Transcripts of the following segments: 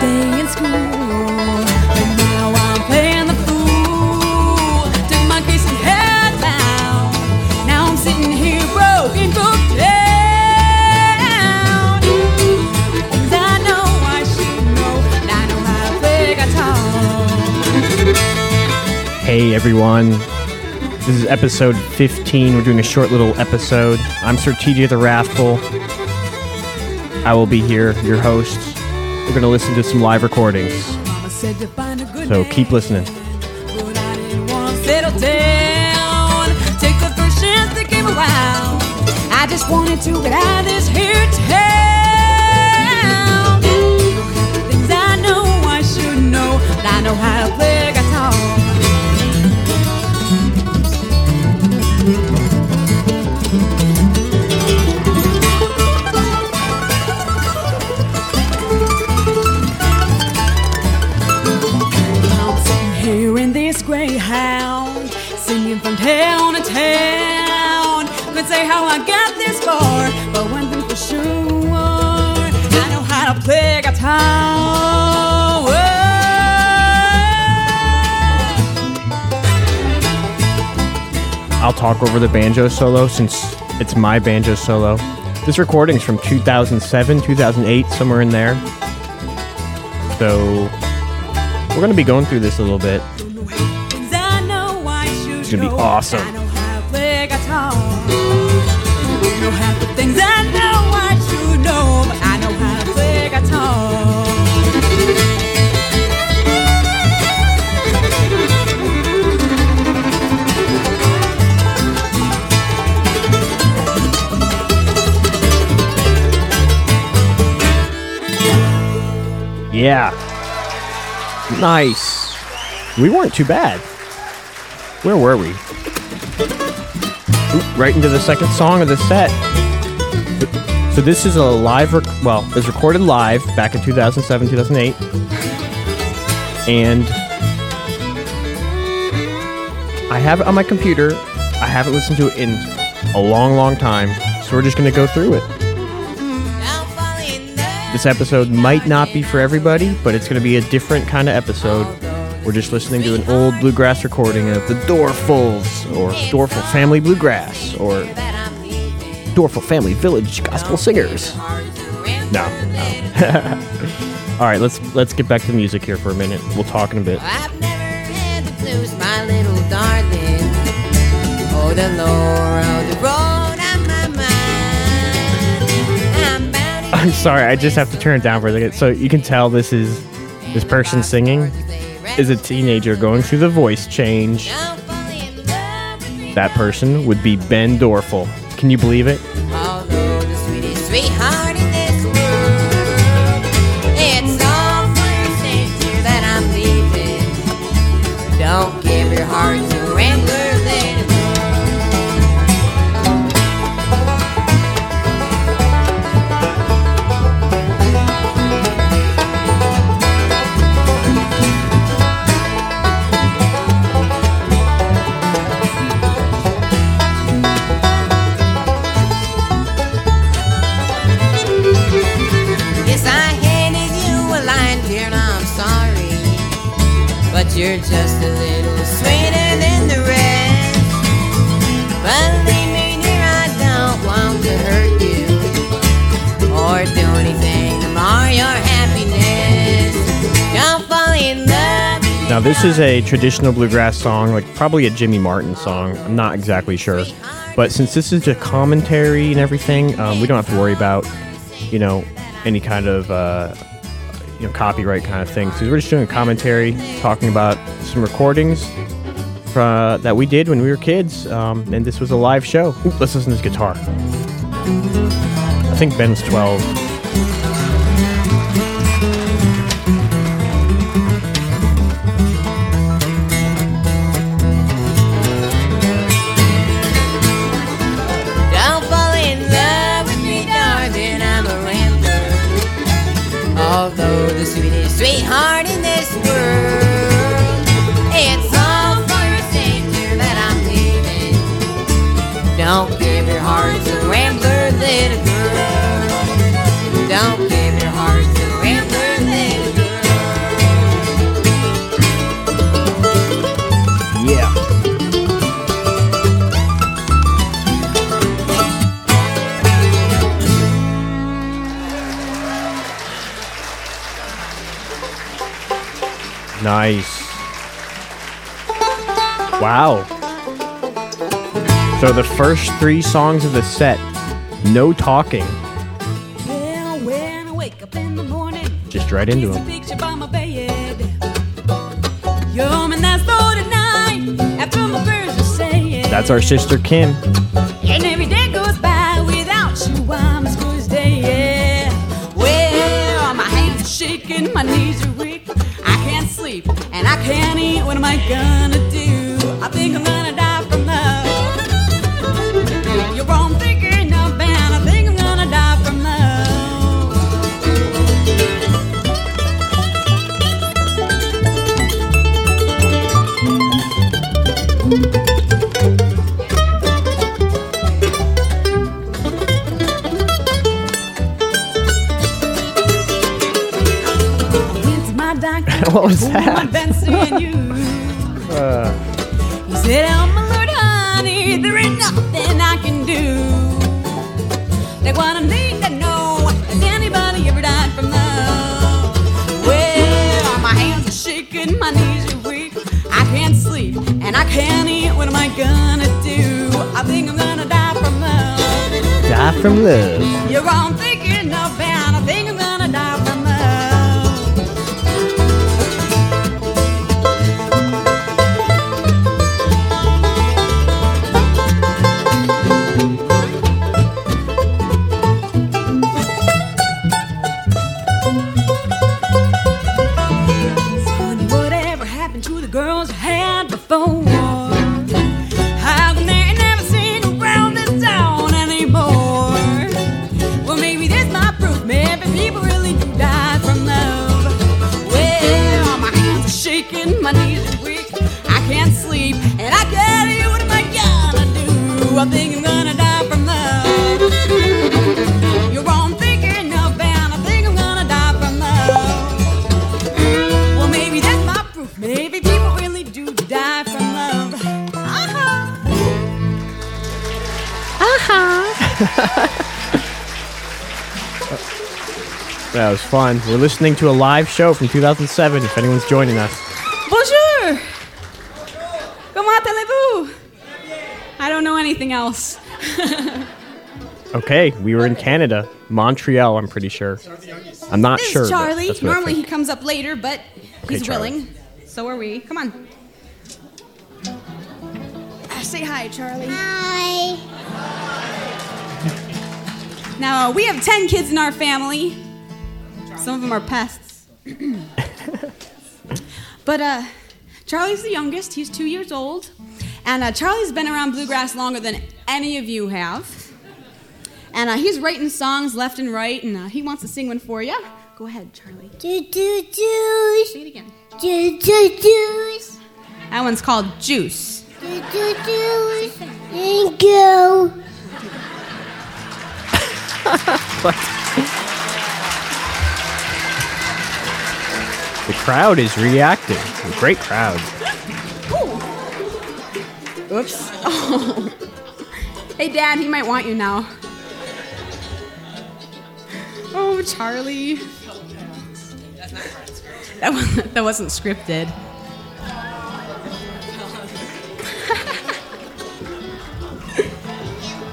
stay in school. But now I'm playing the fool. Took my case and head down. Now I'm sitting here broke and broke down. And I know I should know. And I know how to play guitar. Hey everyone, this is episode 15. We're doing a short little episode. I'm Sir TJ the Wrathful. I will be here, your host. We're going to listen to some live recordings, so keep listening. Take the first chance that came around. I just wanted to get out of this here town. Things I know I should know, but I know how to play guitar. Greyhound, singing from town to town. Let's say how I got this far, but one thing for sure, I know how to play guitar. Whoa. I'll talk over the banjo solo since it's my banjo solo. This recording's from 2007, 2008, somewhere in there. So we're going to be going through this a little bit. Gonna be awesome. I know how to play guitar. I know half the things I know I should know, but I know how to play guitar. Yeah. Nice. We weren't too bad. Where were we? Oop, right into the second song of the set. So this is a live, it was recorded live back in 2007, 2008. And I have it on my computer. I haven't listened to it in a long, long time. So we're just going to go through it. This episode might not be for everybody, but it's going to be a different kind of episode. We're just listening to an old bluegrass recording of the Doerfels, or Doerfel Family Bluegrass, or Doerfel Family Village Gospel Singers. No. All right, let's get back to the music here for a minute. We'll talk in a bit. I've never had the blues, my little darling. Oh, the Lord, the road on my mind. I'm sorry, I just have to turn it down for a second. So you can tell this person singing is a teenager going through the voice change. That person would be Ben Doerfel. Can you believe it? You're just a little sweeter than the rest. Believe me, dear, I don't want to hurt you or do anything to mar your happiness. Don't fall in love. Now, this is a traditional bluegrass song, like probably a Jimmy Martin song. I'm not exactly sure. But since this is a commentary and everything, we don't have to worry about, any kind of copyright kind of thing. So we're just doing a commentary, talking about some recordings that we did when we were kids, and this was a live show. Ooh, let's listen to this guitar. I think Ben was 12. Don't fall in love with me, darling, I'm a rambler. Although the sweetest sweetheart in this world. It's all for your savior that I'm leaving. Don't give your heart to a rambler, little girl. Don't give your heart to a rambler, little girl. Nice. Wow. So the first three songs of the set, no talking. Well, when I wake up in the morning, just right into them. That's our sister Kim. And every day goes by without you, I'm as good as day, yeah. Well, my hands are shaking, my knees are weak. I can't sleep and I can't eat. What am I gonna do? I think I'm gonna die from love. You're wrong thinking of me, and I think I'm gonna die from love. What was that? He said, oh my Lord, honey, there ain't nothing I can do. Like what I need to know, has anybody ever died from love? Well, my hands are shaking, my knees are weak. I can't sleep and I can't eat. What am I gonna do? I think I'm gonna die from love. Die from love. You're wrong thinking about, I think I'm gonna die from love. I think I'm gonna die from love. You're wrong thinking of bound. I think I'm gonna die from love. Well, maybe that's my proof. Maybe people really do die from love. Uh-huh. Uh-huh. That was fun. We're listening to a live show from 2007, if anyone's joining us. Bonjour. Comment allez-vous? I don't know anything else. Okay, we were in Canada. Montreal, I'm pretty sure. I'm not sure. This is Charlie. Normally he comes up later, but he's willing. So are we. Come on. Say hi, Charlie. Hi. Now, we have 10 kids in our family. Some of them are pests. But Charlie's the youngest. He's 2 years old. And Charlie's been around bluegrass longer than any of you have. And he's writing songs left and right, and he wants to sing one for you. Go ahead, Charlie. Do, do, juice. Say it again. Do, do, juice. That one's called Juice. Do, do, juice. Thank you. The crowd is reacting. A great crowd. Oops. Oh. Hey, Dad, he might want you now. Oh, Charlie. That wasn't scripted.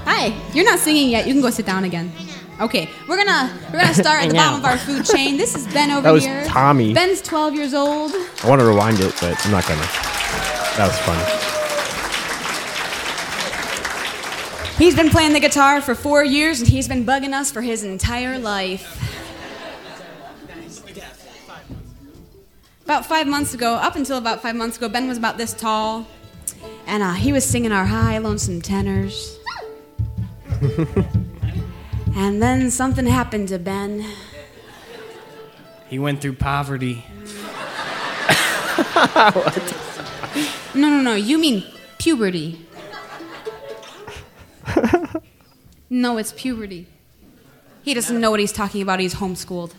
Hi. You're not singing yet. You can go sit down again. Okay. We're gonna start at the bottom of our food chain. This is Ben over here. That was Tommy. Ben's 12 years old. I want to rewind it, but I'm not gonna. That was fun. He's been playing the guitar for 4 years, and he's been bugging us for his entire life. About 5 months ago, up until about 5 months ago, Ben was about this tall, and he was singing our high, lonesome tenors. And then something happened to Ben. He went through poverty. What? No, you mean puberty. No, it's puberty. He doesn't know what he's talking about. He's homeschooled.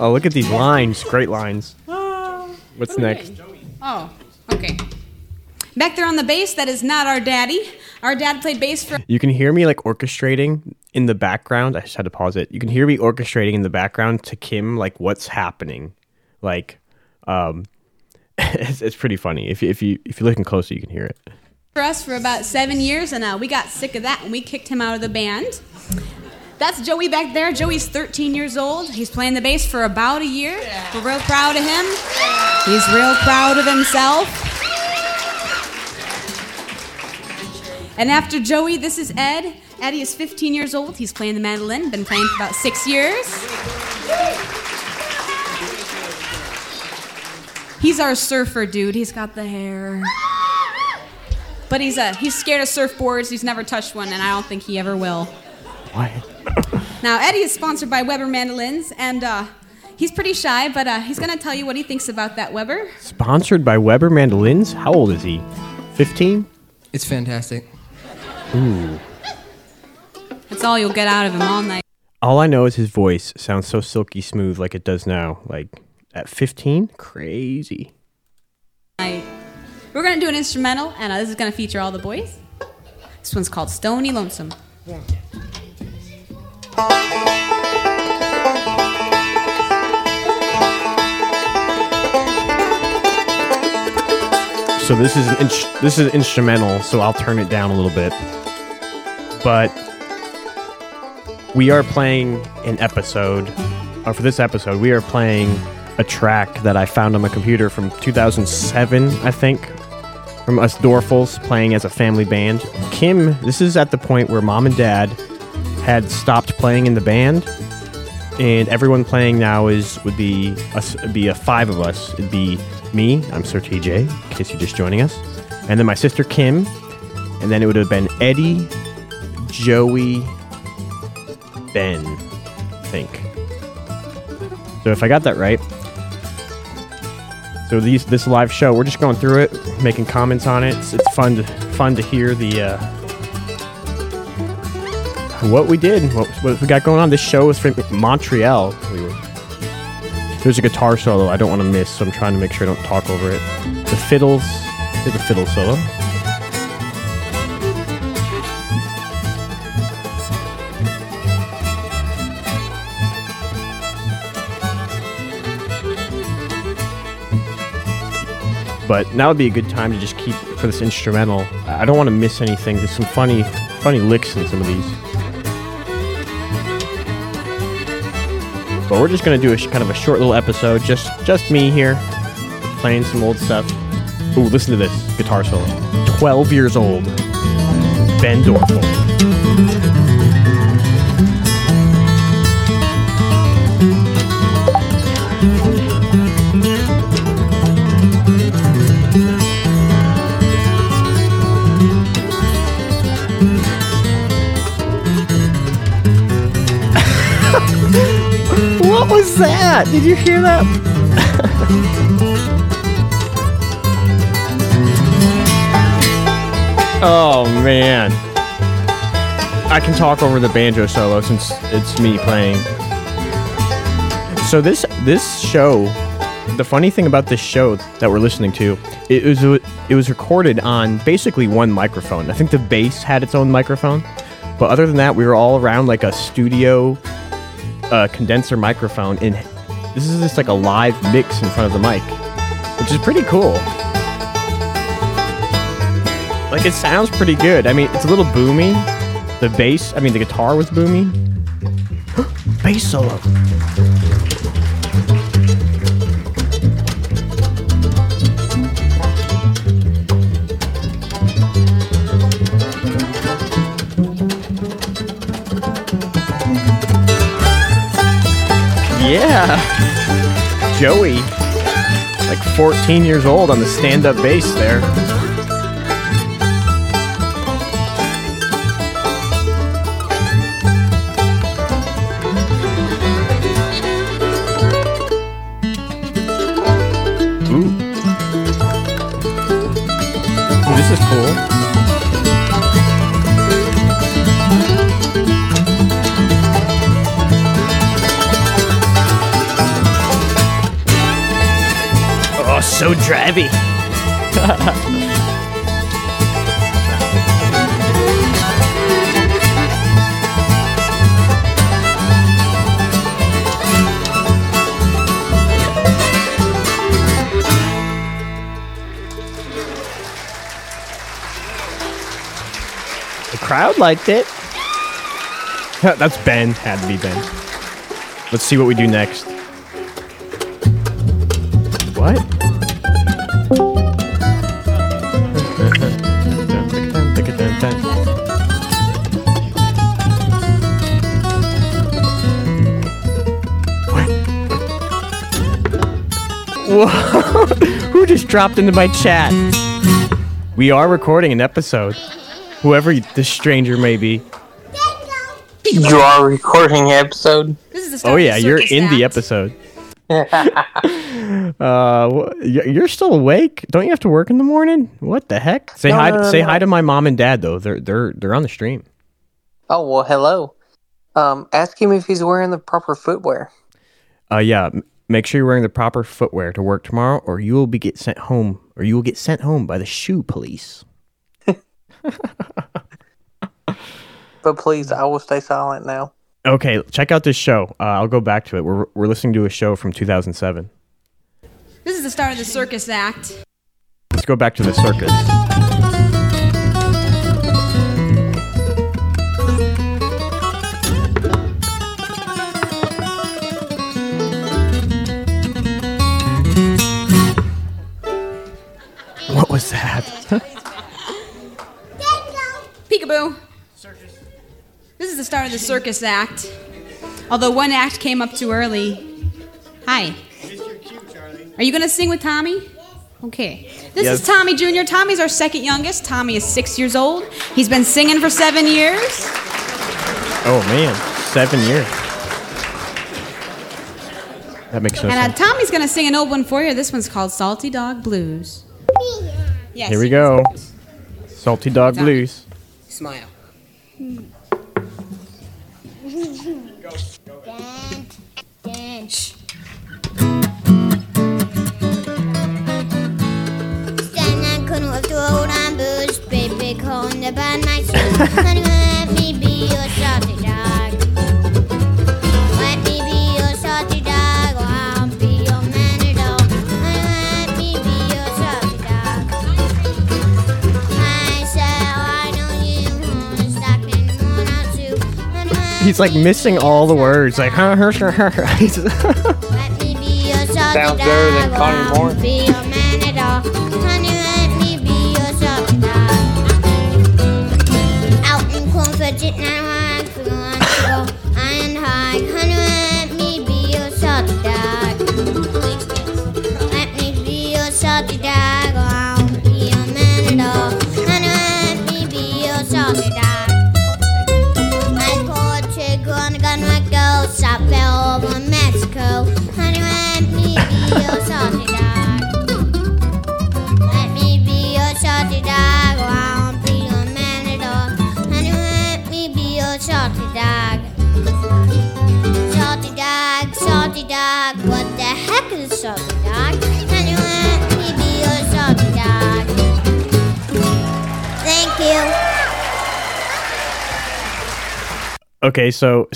Oh, look at these lines. Great lines. What's next? Oh, okay. Back there on the bass, that is not our daddy. Our dad played bass for... You can hear me, like, orchestrating in the background, I just had to pause it. You can hear me orchestrating in the background to Kim, like what's happening. Like, it's pretty funny. If you're looking closer, you can hear it. For us for about 7 years, and we got sick of that, and we kicked him out of the band. That's Joey back there. Joey's 13 years old. He's playing the bass for about a year. Yeah. We're real proud of him. Yeah. He's real proud of himself. And after Joey, this is Ed. Eddie is 15 years old. He's playing the mandolin. Been playing for about 6 years. He's our surfer dude. He's got the hair. But he's scared of surfboards. He's never touched one, and I don't think he ever will. Why? Now, Eddie is sponsored by Weber Mandolins, and he's pretty shy, but he's going to tell you what he thinks about that Weber. Sponsored by Weber Mandolins? How old is he? 15? It's fantastic. Ooh. That's all you'll get out of him all night. All I know is his voice sounds so silky smooth like it does now. Like, at 15? Crazy. We're going to do an instrumental, and this is going to feature all the boys. This one's called Stony Lonesome. Yeah. So this is instrumental, so I'll turn it down a little bit. But we are playing an episode, or for this episode, we are playing a track that I found on my computer from 2007, I think, from us Doerfels playing as a family band. Kim, this is at the point where mom and dad had stopped playing in the band, and everyone playing now would be five of us. It'd be me, I'm Sir TJ, in case you're just joining us, and then my sister Kim, and then it would have been Eddie, Joey, Ben, I think. So if I got that right. So this live show, we're just going through it, making comments on it. It's fun to hear what we did, what we got going on. This show was from Montreal. There's a guitar solo I don't want to miss, so I'm trying to make sure I don't talk over it. There's a fiddle solo. But now would be a good time to just keep for this instrumental. I don't want to miss anything. There's some funny licks in some of these. But we're just going to do kind of a short little episode, just me here, playing some old stuff. Ooh, listen to this guitar solo. 12 years old, Ben Doerfel. What was that? Did you hear that? Oh, man. I can talk over the banjo solo since it's me playing. So this show, the funny thing about this show that we're listening to, it was recorded on basically one microphone. I think the bass had its own microphone. But other than that, we were all around like a studio condenser microphone, and this is just like a live mix in front of the mic, which is pretty cool. Like, it sounds pretty good. I mean, it's a little boomy. The guitar was boomy. Bass solo. Yeah, Joey, like 14 years old on the stand-up bass there. Ooh. Ooh, this is cool. So drivey. crowd liked it. That's Ben. Had to be Ben. Let's see what we do next. What? Whoa! Who just dropped into my chat? We are recording an episode. Whoever this stranger may be. You are recording an episode? Oh yeah, you're in the episode. You're still awake? Don't you have to work in the morning? What the heck? Say hi to my mom and dad though. They're on the stream. Oh well, hello. Ask him if he's wearing the proper footwear. Yeah. Make sure you're wearing the proper footwear to work tomorrow, or you will get sent home. Or you will get sent home by the shoe police. But please, I will stay silent now. Okay, check out this show. I'll go back to it. We're listening to a show from 2007. This is the start of the circus act. Let's go back to the circus. What was that? Peekaboo. This is the start of the circus act. Although one act came up too early. Hi. Are you going to sing with Tommy? Okay. This is Tommy Jr. Tommy's our second youngest. Tommy is 6 years old. He's been singing for 7 years. Oh, man. 7 years. That makes sense. And Tommy's going to sing an old one for you. This one's called Salty Dog Blues. Yes, here we go. Salty Dog Tommy. Blues. Smile. Dance. Stand on corner of the old ambush, big, big hole in the band, my shoes. Let me be your salty dog. Let me be your salty dog, or I'll be your man at all. Let me be your salty dog. I said, I know you want to stop in one or two. He's like missing all the words, like, huh, Let me be your salty dog, or I'll be your man at all. Okay, so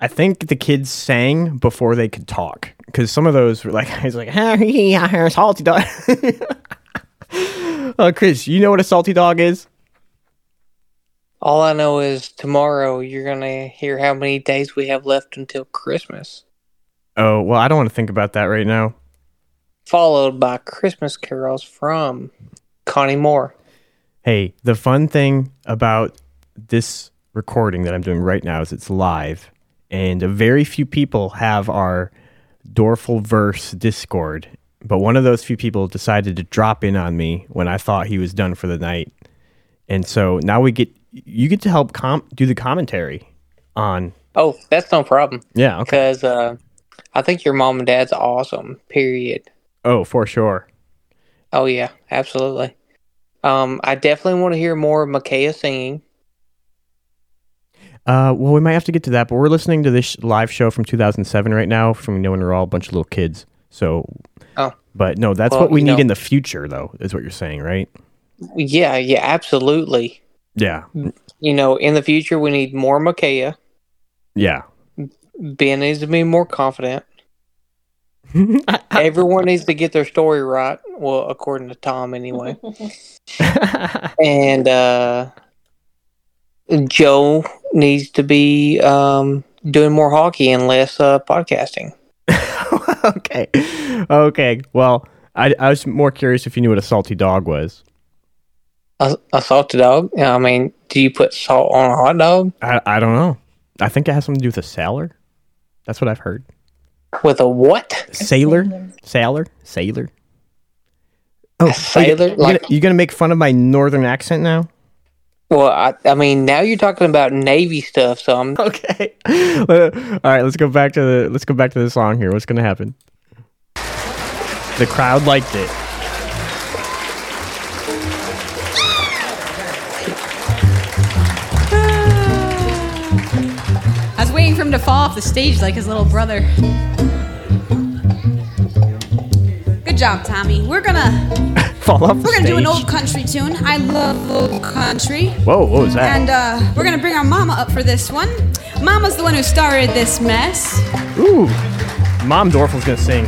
I think the kids sang before they could talk, because some of those were like, he's like, hey, I hear a salty dog. Chris, you know what a salty dog is? All I know is tomorrow you're going to hear how many days we have left until Christmas. Oh, well, I don't want to think about that right now. Followed by Christmas carols from Connie Moore. Hey, the fun thing about this recording that I'm doing right now is it's live, and a very few people have our Doerfelverse Discord, but one of those few people decided to drop in on me when I thought he was done for the night, and so now you get to help do the commentary on. Oh, that's no problem. Yeah, okay. Because I think your mom and dad's awesome. Period. Oh, for sure. Oh yeah, absolutely. I definitely want to hear more of Micaiah singing. Well, we might have to get to that, but we're listening to this live show from 2007 right now, from knowing we're all a bunch of little kids. So, but no, that's what we need in the future, though, is what you're saying, right? Yeah, absolutely. Yeah. You know, in the future, we need more Micaiah. Yeah. Ben needs to be more confident. Everyone needs to get their story right. Well, according to Tom, anyway. And, Joe needs to be doing more hockey and less podcasting. Okay. Well, I was more curious if you knew what a salty dog was. A salty dog? I mean, do you put salt on a hot dog? I don't know. I think it has something to do with a sailor. That's what I've heard. With a what? Sailor. Oh, a sailor? You're going to make fun of my northern accent now? Well, I mean, now you're talking about Navy stuff, so I'm okay. All right, let's go back to the song here. What's going to happen? The crowd liked it. I was waiting for him to fall off the stage like his little brother. Good job, Tommy. We're gonna We're gonna do an old country tune. I love old country. Whoa, what was that? And we're gonna bring our mama up for this one. Mama's the one who started this mess. Ooh, Mom Doerfel's gonna sing.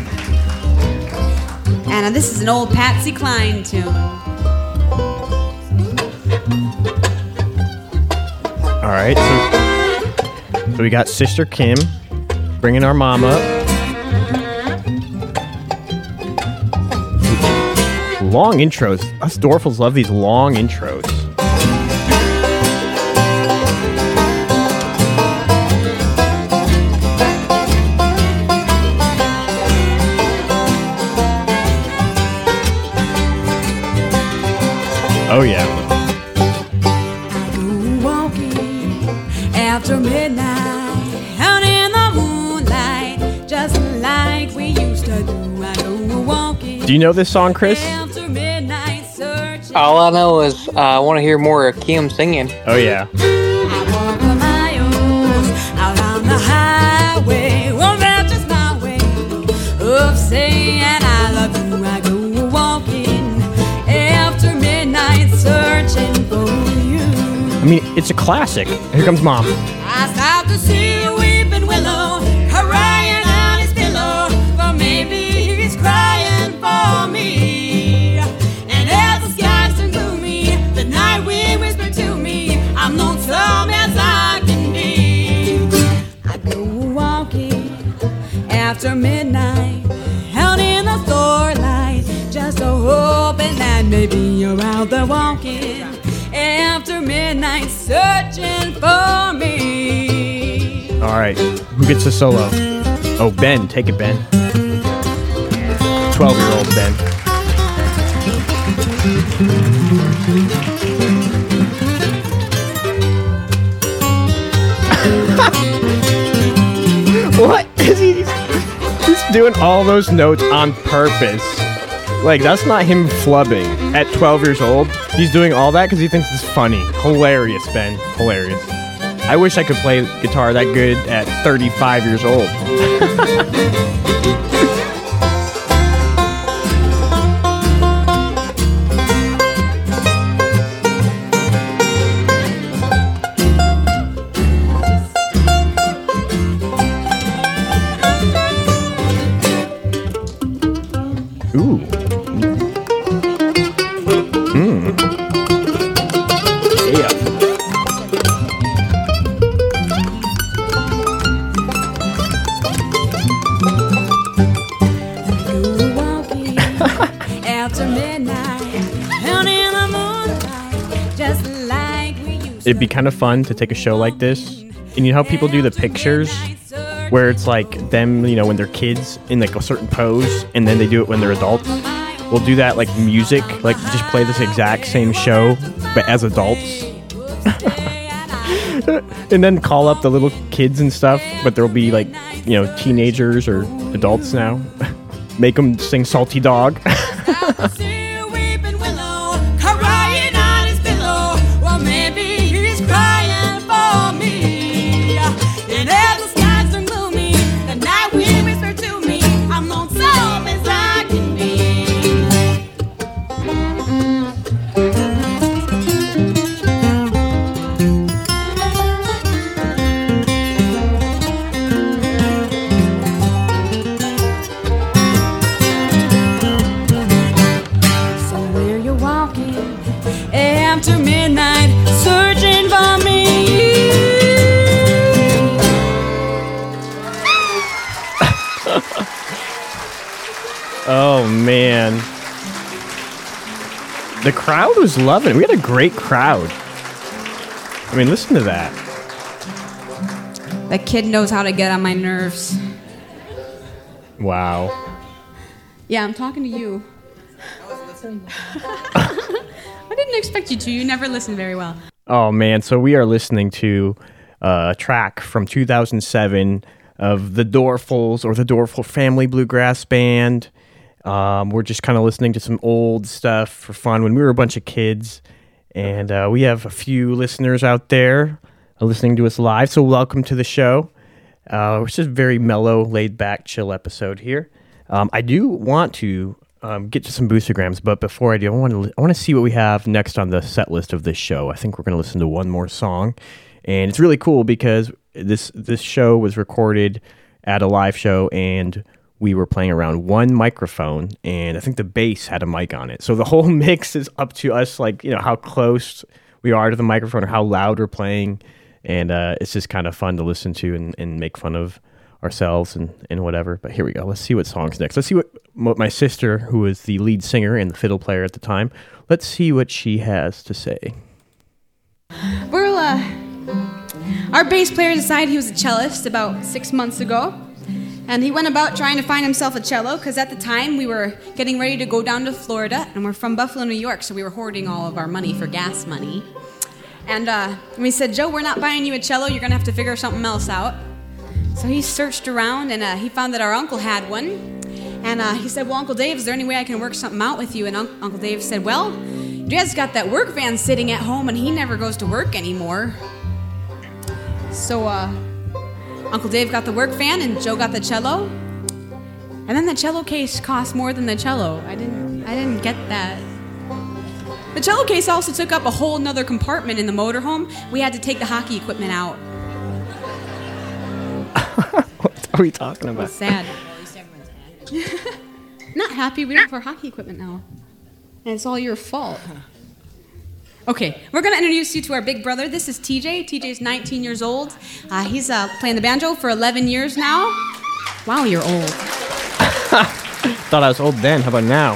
And this is an old Patsy Cline tune. All right, so we got Sister Kim bringing our mom up. Long intros. Us Doerfels love these long intros. Oh yeah. Walking after midnight, out in the moonlight, just like we used to do. I go walking. Do you know this song, Chris? All I know is I want to hear more of Kim singing. Oh, yeah. I mean, it's a classic. Here comes Mom. I stopped to see a weeping willow, crying on his pillow, for maybe he's crying for me. After midnight, out in the starlight, just a hoping that maybe you're out there walking. After midnight, searching for me. All right, who gets the solo? Oh, Ben, take it, Ben. 12-year-old Ben. What is he? Doing all those notes on purpose. Like, that's not him flubbing. At 12 years old, he's doing all that because he thinks it's funny. Hilarious, Ben. Hilarious. I wish I could play guitar that good at 35 years old. It'd be kind of fun to take a show like this, and you know how people do the pictures where it's like them, you know, when they're kids in like a certain pose, and then they do it when they're adults. We'll do that like music, like just play this exact same show, but as adults. And then call up the little kids and stuff, but there'll be like, you know, teenagers or adults now. Make them sing Salty Dog. Oh, man. The crowd was loving it. We had a great crowd. I mean, listen to that. That kid knows how to get on my nerves. Wow. Yeah, I'm talking to you. I was listening. I didn't expect you to. You never listen very well. Oh, man. So we are listening to a track from 2007 of the Doerfels, or the Doerfel Family Bluegrass Band. We're just kind of listening to some old stuff for fun when we were a bunch of kids. And we have a few listeners out there listening to us live. So welcome to the show. It's just a very mellow, laid-back, chill episode here. I do want to get to some boostergrams, but before I do, I want to see what we have next on the set list of this show. I think we're going to listen to one more song. And it's really cool because this show was recorded at a live show, and we were playing around one microphone, and I think the bass had a mic on it. So the whole mix is up to us, like, you know, how close we are to the microphone or how loud we're playing. And it's just kind of fun to listen to and make fun of ourselves and whatever. But here we go. Let's see what song's next. Let's see what my sister, who was the lead singer and the fiddle player at the time, let's see what she has to say. Our bass player decided he was a cellist about 6 months ago. And he went about trying to find himself a cello, because at the time we were getting ready to go down to Florida, and we're from Buffalo, New York, so we were hoarding all of our money for gas money. And we said, Joe, we're not buying you a cello. You're going to have to figure something else out. So he searched around, and he found that our uncle had one. And he said, well, Uncle Dave, is there any way I can work something out with you? And Uncle Dave said, well, Dad's got that work van sitting at home, and he never goes to work anymore. So Uncle Dave got the work van, and Joe got the cello. And then the cello case cost more than the cello. I didn't get that. The cello case also took up a whole nother compartment in the motorhome. We had to take the hockey equipment out. What are we talking about? It's sad. Not happy we don't have our hockey equipment now. And it's all your fault. Okay, we're going to introduce you to our big brother. This is TJ. TJ's 19 years old. He's playing the banjo for 11 years now. Wow, you're old. Thought I was old then. How about now?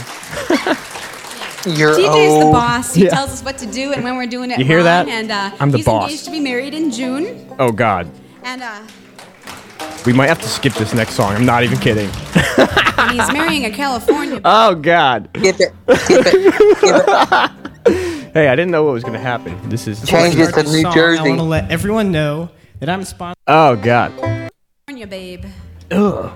You're TJ's old. TJ's the boss. He tells us what to do and when we're doing it. You hear that? And, I'm the boss. He's engaged to be married in June. Oh, God. And we might have to skip this next song. I'm not even kidding. And he's marrying a California. Oh, God. Skip it. Hey, I didn't know what was going to happen. This is change it to New Jersey. I want to let everyone know that I'm sponsored. Oh, God. California, babe. Ugh.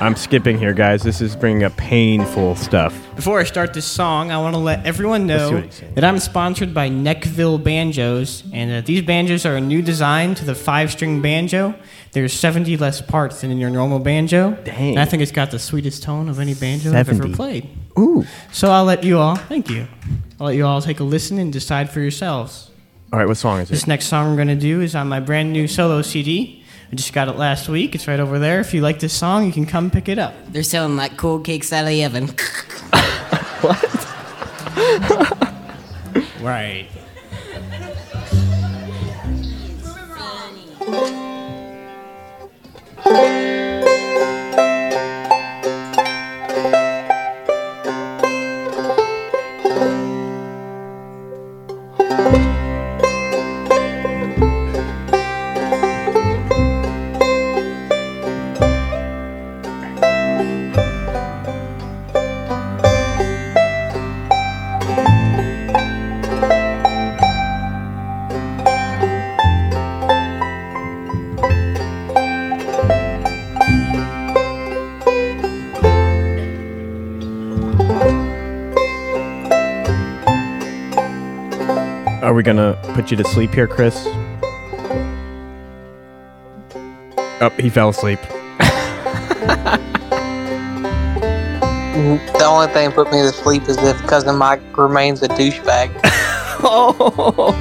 I'm skipping here, guys. This is bringing up painful stuff. Before I start this song, I want to let everyone know that I'm sponsored by Nechville Banjos, and these banjos are a new design to the 5-string banjo. There's 70 less parts than in your normal banjo. Dang. And I think it's got the sweetest tone of any banjo I've ever played. Ooh. So I'll let you all take a listen and decide for yourselves. All right, what song is it? This next song we're going to do is on my brand new solo CD. I just got it last week. It's right over there. If you like this song, you can come pick it up. They're selling like cold cakes out of the oven. What? Right. Are we gonna put you to sleep here, Chris? Oh, he fell asleep. The only thing that put me to sleep is if Cousin Mike remains a douchebag. Oh.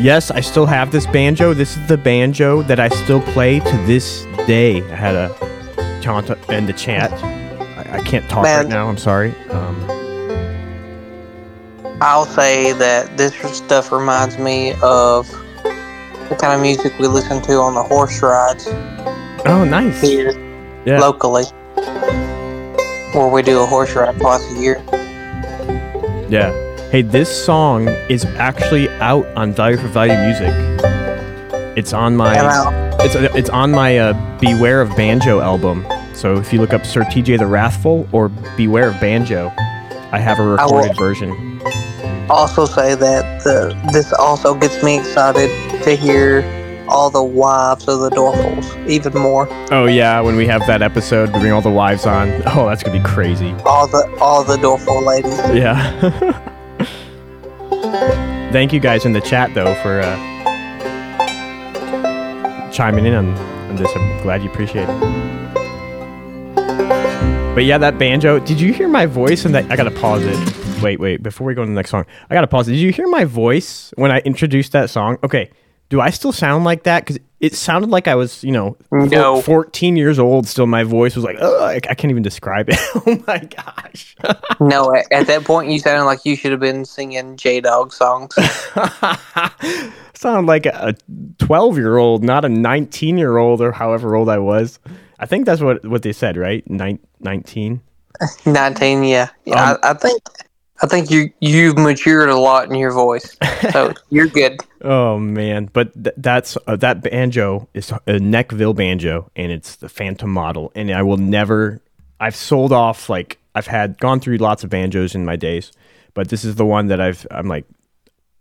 Yes, I still have this banjo. This is the banjo that I still play to this day. I had a chant and a chant. I can't talk right now. I'm sorry. I'll say that this stuff reminds me of the kind of music we listen to on the horse rides. Oh, nice. Here, yeah. Locally. Or we do a horse ride twice a year. Yeah. Hey, this song is actually out on Value for Value Music. It's on my it's on my Beware of Banjo album. So if you look up Sir TJ the Wrathful or Beware of Banjo, I have a recorded version. Also say that this also gets me excited to hear all the wives of the Doerfels even more. Oh yeah, when we have that episode, bring all the wives on. Oh, that's gonna be crazy. All the Doerfel ladies. Yeah. Thank you guys in the chat though for chiming in on this. I'm glad you appreciate it. But yeah, that banjo. Did you hear my voice? And that I gotta pause it. Wait. Before we go to the next song, I gotta pause it. Did you hear my voice when I introduced that song? Okay. Do I still sound like that? Because it sounded like I was, 14 years old still. My voice was like, I can't even describe it. Oh, my gosh. No, at that point, you sounded like you should have been singing J-Dog songs. Sounded like a 12-year-old, not a 19-year-old or however old I was. I think that's what they said, right? 19? 19, yeah. I think you've matured a lot in your voice, so you're good. Oh man, but that's that banjo is a Nechville banjo, and it's the Phantom model. And I will never. I've sold off like I've had gone through lots of banjos in my days, but this is the one that I'm like,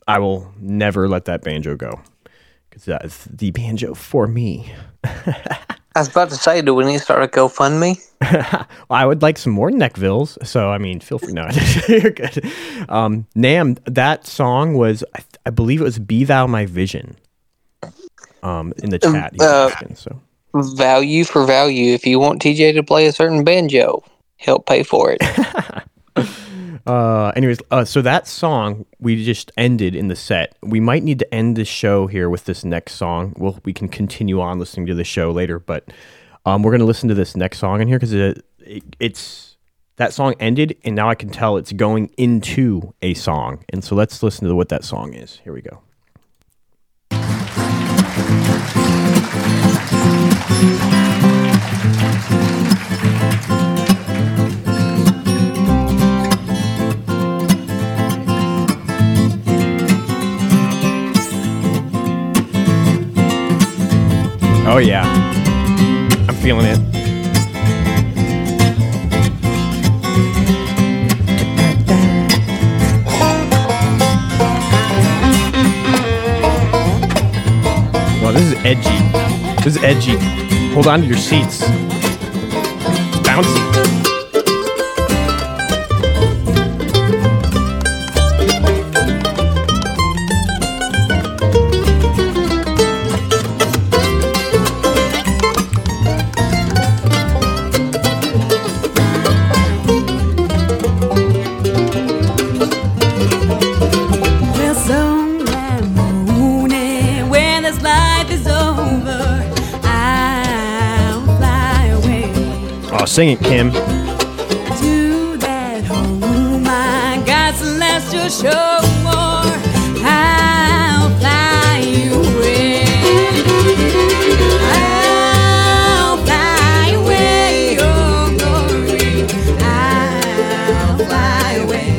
I will never let that banjo go because that is the banjo for me. I was about to say, do we need to start a GoFundMe? Well, I would like some more Nechvilles, so I mean, feel free. No, you're good. Nam, that song was, I believe it was "Be Thou My Vision." In the chat, asking, so value for value. If you want TJ to play a certain banjo, help pay for it. Anyways, so that song we just ended in the set. We might need to end this show here with this next song. We can continue on listening to the show later, but we're going to listen to this next song in here because it's that song ended, and now I can tell it's going into a song. And so let's listen to what that song is. Here we go. Oh, yeah. I'm feeling it. Wow, this is edgy. This is edgy. Hold on to your seats. It's bouncy. Sing it, Kim. To that home, I got celestial show more. I'll fly you away. I'll fly away, oh glory. I'll fly away.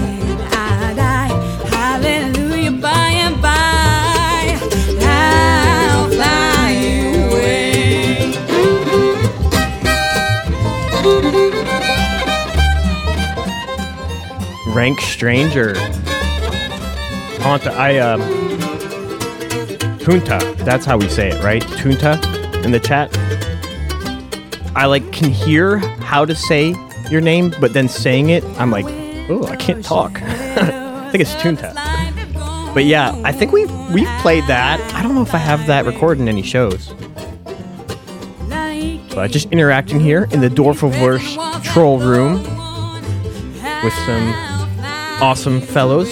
When I die, hallelujah, by and by. I'll fly you away. Rank Stranger. Tunta. That's how we say it, right? Tunta in the chat. I can hear how to say your name, but then saying it, I'm like, oh, I can't talk. I think it's Tunta. But yeah, I think we played that. I don't know if I have that recorded in any shows. But just interacting here in the Doerfelverse troll room with some awesome fellows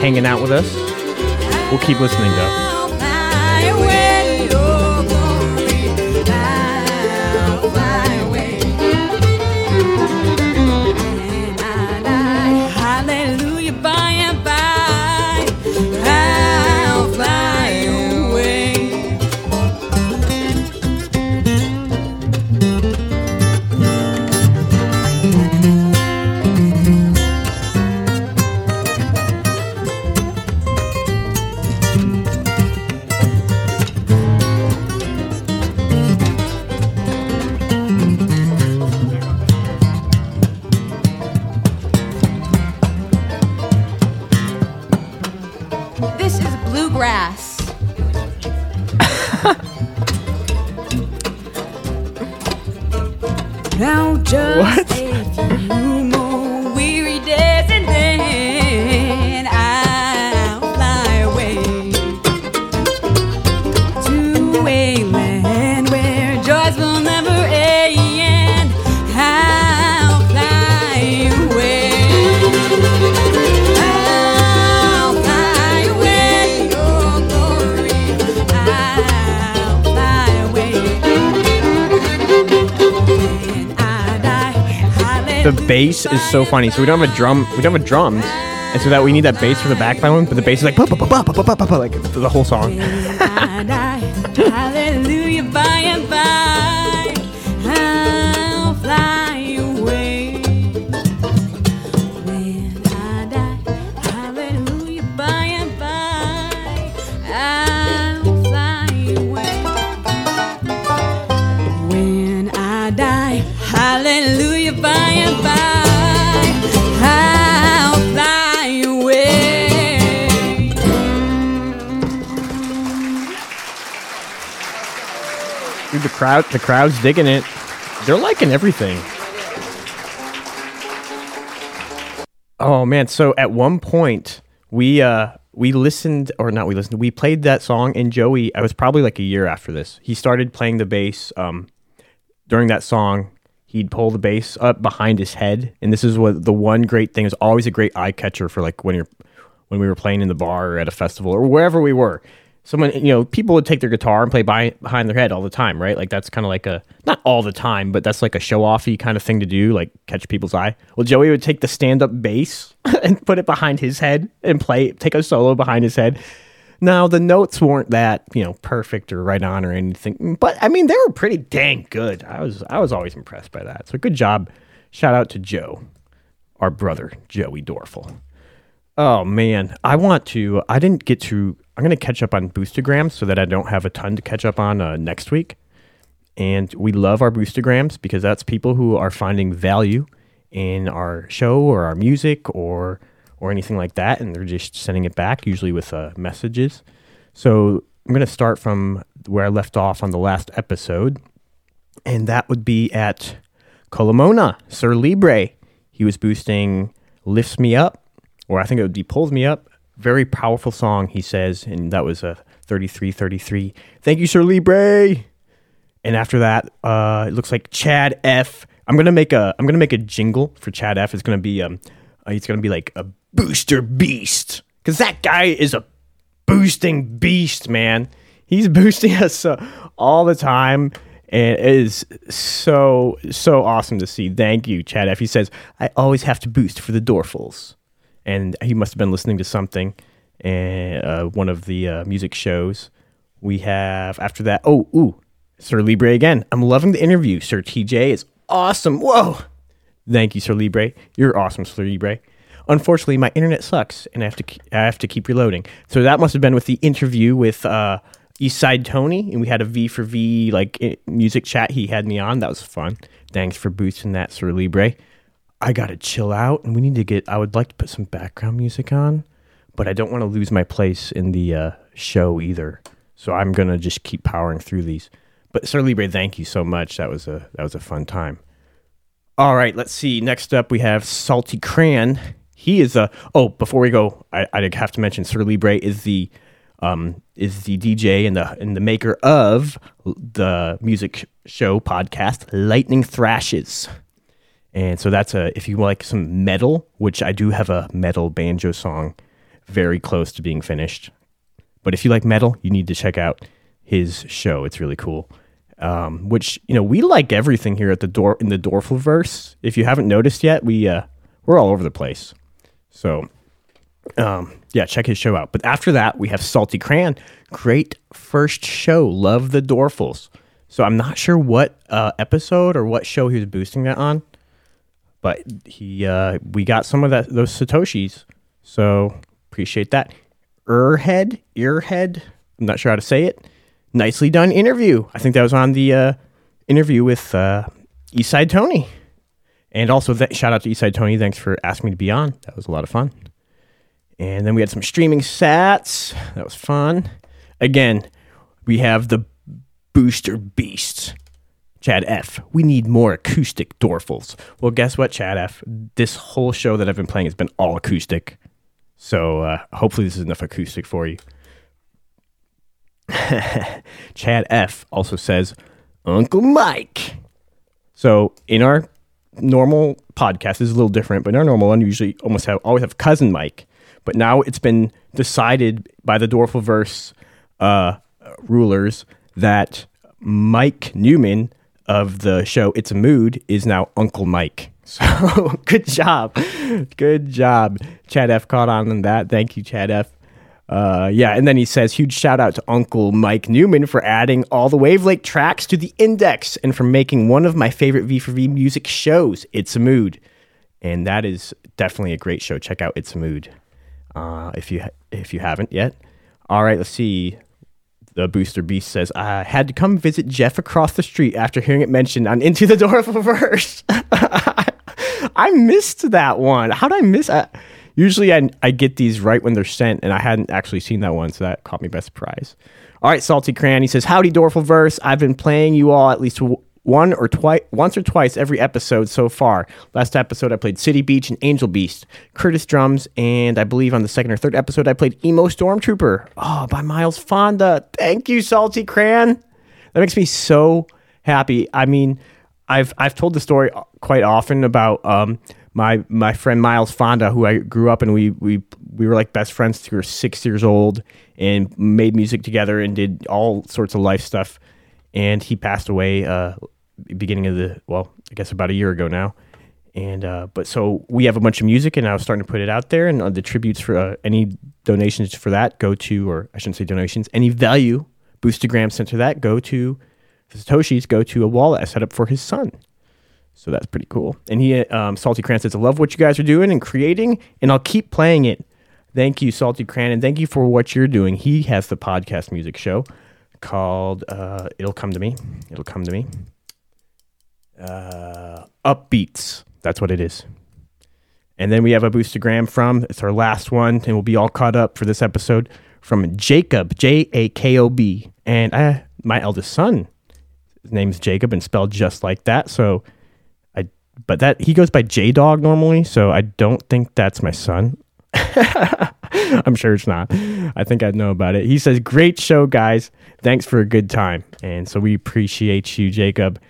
hanging out with us. We'll keep listening though. Hallelujah, by and by. Bluegrass. Now just a few more weary days and then I'll fly away to a land where joys will never end. I'll fly away. I'll fly away, oh glory. I'll fly away. The bass is so funny. So we don't have a drum. We don't have a drums, and so that we need that bass for the background. But the bass is like, like the whole song. Hallelujah, by and by, I'll fly away. When I die, hallelujah, by and by, I'll fly away. When I die, hallelujah. The crowd's digging it. They're liking everything. Oh man! So at one point we played that song, and Joey, I was probably like a year after this, he started playing the bass. During that song, he'd pull the bass up behind his head, and this is what the one great thing is, always a great eye catcher for like when we were playing in the bar or at a festival or wherever we were. Someone, you know, people would take their guitar and play behind their head all the time, right? Like that's kind of like a, not all the time, but that's like a show-offy kind of thing to do, like catch people's eye. Well, Joey would take the stand-up bass and put it behind his head and take a solo behind his head. Now, the notes weren't that, you know, perfect or right on or anything, but I mean, they were pretty dang good. I was always impressed by that. So good job. Shout out to Joe, our brother, Joey Doerfel. Oh man, I'm going to catch up on Boostagrams so that I don't have a ton to catch up on next week. And we love our Boostagrams because that's people who are finding value in our show or our music or anything like that. And they're just sending it back, usually with messages. So I'm going to start from where I left off on the last episode. And that would be at Colomona, Sir Libre. He was boosting Lifts Me Up, or I think it would be Pulls Me Up. Very powerful song, he says, and that was 3333. Thank you, Sir Libre. And after that, it looks like Chad F. I'm gonna make a jingle for Chad F. It's gonna be it's gonna be like a booster beast, because that guy is a boosting beast, man. He's boosting us all the time, and it is so awesome to see. Thank you, Chad F. He says, I always have to boost for the Doerfels. And he must have been listening to something, one of the music shows. We have, after that, Sir Libre again. I'm loving the interview. Sir TJ is awesome. Whoa. Thank you, Sir Libre. You're awesome, Sir Libre. Unfortunately, my internet sucks, and I have to keep reloading. So that must have been with the interview with Eastside Tony, and we had a V for V music chat he had me on. That was fun. Thanks for boosting that, Sir Libre. I gotta chill out, and I would like to put some background music on, but I don't want to lose my place in the show either. So I'm gonna just keep powering through these. But Sir Libre, thank you so much. That was a fun time. All right, let's see. Next up, we have Salty Cran. He is a. Oh, before we go, I have to mention Sir Libre is the DJ and the maker of the music show podcast Lightning Thrashes. And so that's if you like some metal, which I do have a metal banjo song very close to being finished. But if you like metal, you need to check out his show. It's really cool. Which, you know, we like everything here at in the Doerfelverse. If you haven't noticed yet, we're all over the place. So, yeah, check his show out. But after that, we have Salty Cran. Great first show. Love the Doerfels. So I'm not sure what episode or what show he was boosting that on. But we got some of those Satoshis, so appreciate that. Earhead, I'm not sure how to say it. Nicely done interview. I think that was on the interview with Eastside Tony. And also, shout out to Eastside Tony. Thanks for asking me to be on. That was a lot of fun. And then we had some streaming sats. That was fun. Again, we have the Booster Beasts. Chad F, we need more acoustic Doerfels. Well, guess what, Chad F? This whole show that I've been playing has been all acoustic. So hopefully this is enough acoustic for you. Chad F also says, Uncle Mike. So in our normal podcast, this is a little different, but in our normal one, we usually always have Cousin Mike. But now it's been decided by the Doerfelverse rulers that Mike Newman of the show It's a Mood is now Uncle Mike. So good job Chad F caught on that. Thank you, Chad F. Yeah, and then he says, huge shout out to Uncle Mike Newman for adding all the Wavelake tracks to the index and for making one of my favorite V4V music shows, It's a Mood. And that is definitely a great show. Check out It's a Mood if you haven't yet. All right, let's see. The Booster Beast says, I had to come visit Jeff across the street after hearing it mentioned on Into the Doerfelverse. I missed that one. How did I miss that? Usually I get these right when they're sent, and I hadn't actually seen that one, so that caught me by surprise. All right, Salty Cran, he says, howdy, Doerfelverse. I've been playing you all at least once or twice every episode so far. Last episode, I played City Beach and Angel Beast, Curtis Drums, and I believe on the second or third episode, I played Emo Stormtrooper. Oh, by Miles Fonda. Thank you, Salty Cran. That makes me so happy. I mean, I've told the story quite often about my friend Miles Fonda, who I grew up and we were like best friends till we were 6 years old and made music together and did all sorts of life stuff. And he passed away about a year ago now, and but so we have a bunch of music, and I was starting to put it out there, and the tributes for any donations for that go to, or I shouldn't say donations, any value Boostagram sent to that go to a wallet I set up for his son. So that's pretty cool. And he Salty Cran says, I love what you guys are doing and creating, and I'll keep playing it. Thank you, Salty Cran, and thank you for what you're doing. He has the podcast music show called It'll Come to Me. Upbeats, that's what it is. And then we have a Boostagram from, it's our last one, and we'll be all caught up for this episode, from Jacob, Jakob, and my eldest son, his name's Jacob and spelled just like that, but that he goes by J-Dog normally, so I don't think that's my son. I'm sure it's not. I think I'd know about it. He says, great show, guys, thanks for a good time. And so we appreciate you, Jacob.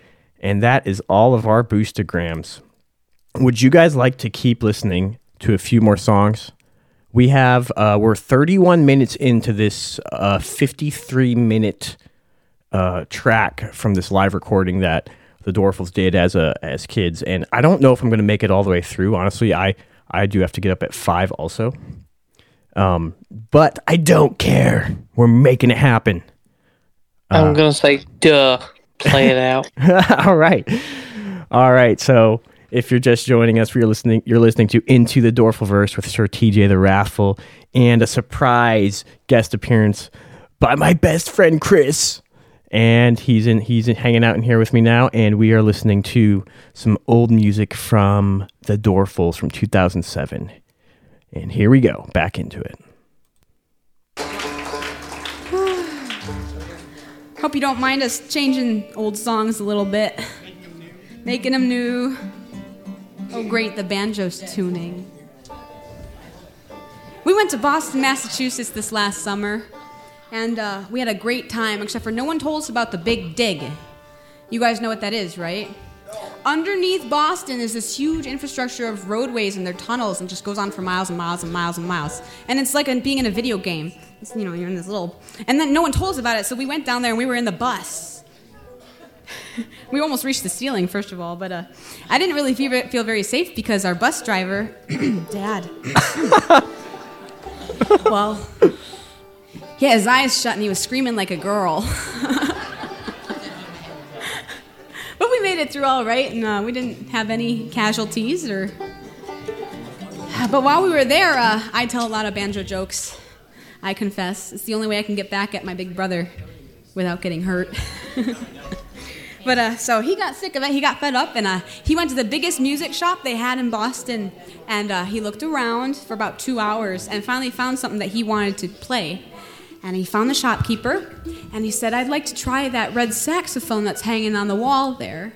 And that is all of our Boostagrams. Would you guys like to keep listening to a few more songs? We have, we're 31 minutes into this 53-minute track from this live recording that the Doerfels did as kids. And I don't know if I'm going to make it all the way through. Honestly, I do have to get up at 5 also. But I don't care. We're making it happen. I'm going to say, duh. Play it out. All right. So if you're just joining us, you're listening to Into the Doerfelverse with Sir TJ the Wrathful, and a surprise guest appearance by my best friend Chris. And he's hanging out in here with me now, and we are listening to some old music from the Doerfels from 2007. And here we go, back into it. Hope you don't mind us changing old songs a little bit. Making them new. Oh, great, the banjo's tuning. We went to Boston, Massachusetts this last summer, and we had a great time, except for no one told us about the Big Dig. You guys know what that is, right? Underneath Boston is this huge infrastructure of roadways and their tunnels, and just goes on for miles and miles and miles and miles. And it's like being in a video game. It's, you know, you're in this little... And then no one told us about it, so we went down there and we were in the bus. We almost reached the ceiling, first of all, but I didn't really feel very safe because our bus driver... Dad. Well, he had his eyes shut and he was screaming like a girl. But we made it through all right, and we didn't have any casualties. But while we were there, I tell a lot of banjo jokes, I confess. It's the only way I can get back at my big brother without getting hurt. But so he got sick of it. He got fed up, and he went to the biggest music shop they had in Boston, and he looked around for about 2 hours and finally found something that he wanted to play. And he found the shopkeeper, and he said, "I'd like to try that red saxophone that's hanging on the wall there."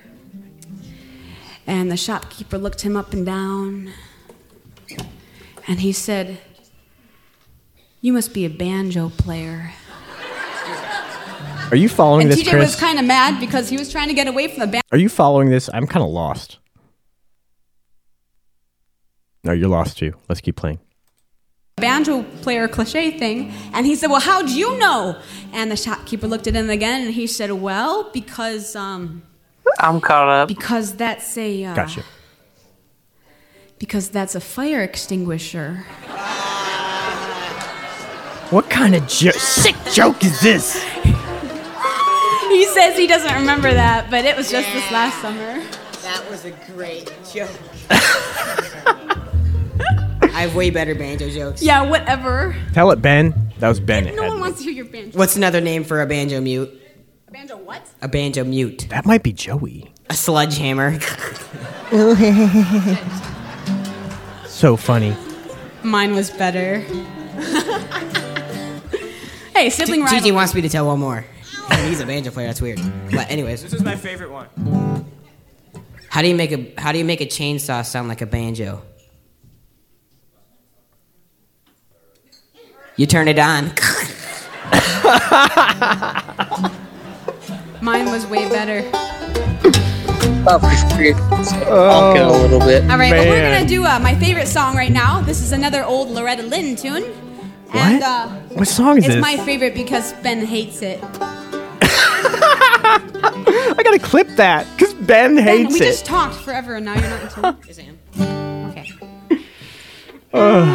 And the shopkeeper looked him up and down, and he said, "You must be a banjo player." Are you following this, Chris? And TJ was kind of mad because he was trying to get away from the banjo. Are you following this? I'm kind of lost. No, you're lost too. Let's keep playing. Banjo player cliche thing. And he said, "Well, how'd you know?" And the shopkeeper looked at him again, and he said, "Well, because I'm caught up. Because that's a gotcha. Because that's a fire extinguisher." What kind of sick joke is this? He says he doesn't remember that, but it was just this last summer. That was a great joke. I have way better banjo jokes. Yeah, whatever. Tell it, Ben. That was Ben. No one wants to hear your banjo. What's another name for a banjo mute? A banjo what? A banjo mute. That might be Joey. A sledgehammer. So funny. Mine was better. Hey, sibling rivalry. Gigi wants me to tell one more. And he's a banjo player. That's weird. But anyways, this is my favorite one. How do you make a chainsaw sound like a banjo? You turn it on. Mine was way better. I'll a little bit. All right, well, we're gonna do my favorite song right now. This is another old Loretta Lynn tune. And, what? What song is this? It's my favorite because Ben hates it. I gotta clip that because Ben hates it. We just talked forever, and now you're not into it. Is it him? Okay. One,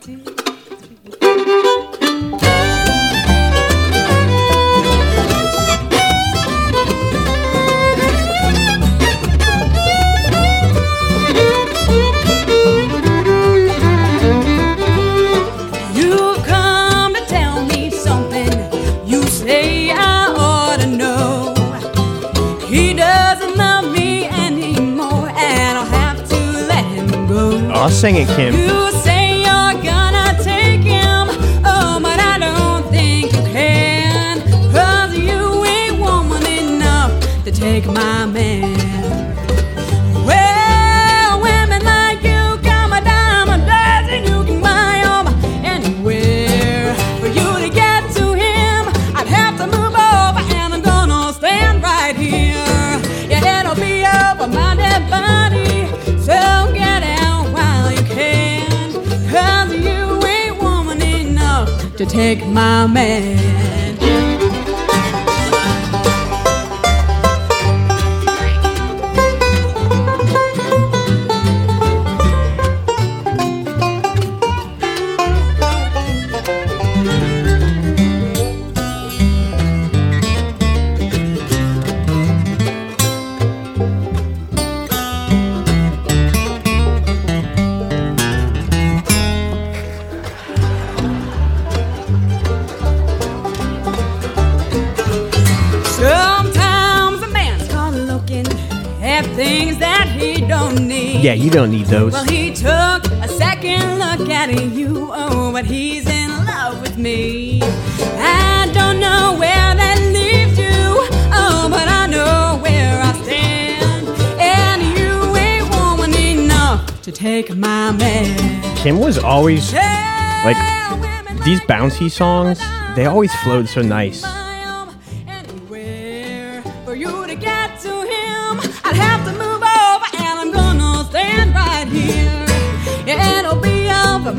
two, three. You've come to tell me something you say I ought to know. He doesn't love me anymore, and I'll have to let him go. I'll sing it, Kim. You say you're gonna take him, oh, but I don't think you can, 'cause you ain't woman enough to take my man. Well, women like you come a dime a dozen, you can buy 'em anywhere. For you to get to him, I'd have to move over, and I'm gonna stand right here. Yeah, it'll be over my dead body, so get out while you can, 'cause you ain't woman enough to take my man. Yeah, you don't need those. Well, he took a second look at you, oh, but he's in love with me. I don't know where that leaves you, oh, but I know where I stand, and you ain't woman enough to take my man. Kim was always, like, these bouncy songs, they always flowed so nice.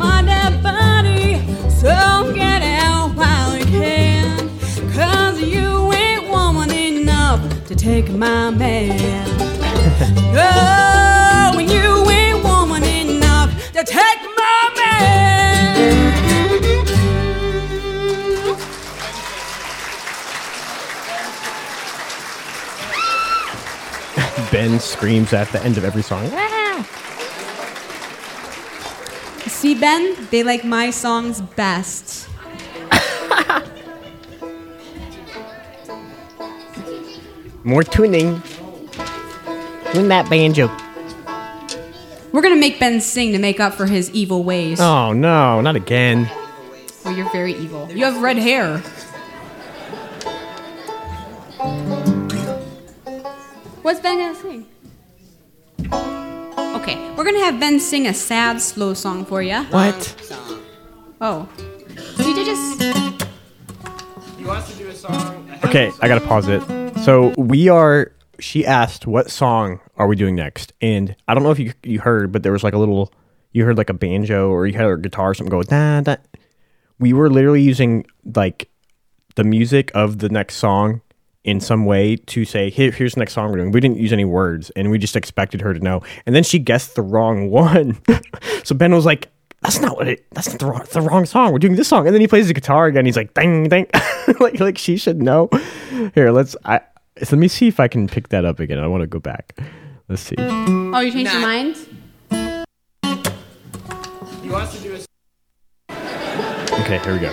My dead body, so get out while you can, 'cause you ain't woman enough to take my man. Oh, when you ain't woman enough to take my man. Ben screams at the end of every song. See, Ben, they like my songs best. More tuning. Tune that banjo. We're going to make Ben sing to make up for his evil ways. Oh, no, not again. Well, you're very evil. You have red hair. What's Ben going to sing? Okay, we're going to have Ben sing a sad, slow song for you. What? Oh. DJ just... He wants to do a song. Okay, I got to pause it. So we are... She asked, what song are we doing next? And I don't know if you heard, but there was like a little, you heard like a banjo or you heard a guitar or something go, da, da. We were literally using like the music of the next song in some way to say, here's the next song we're doing. We didn't use any words and we just expected her to know. And then she guessed the wrong one. So Ben was like, that's the wrong song. We're doing this song. And then he plays the guitar again. He's like, dang, dang. like she should know. Here, let me see if I can pick that up again. I want to go back. Let's see. Oh, you changed your mind? He wants to do a... Okay, here we go.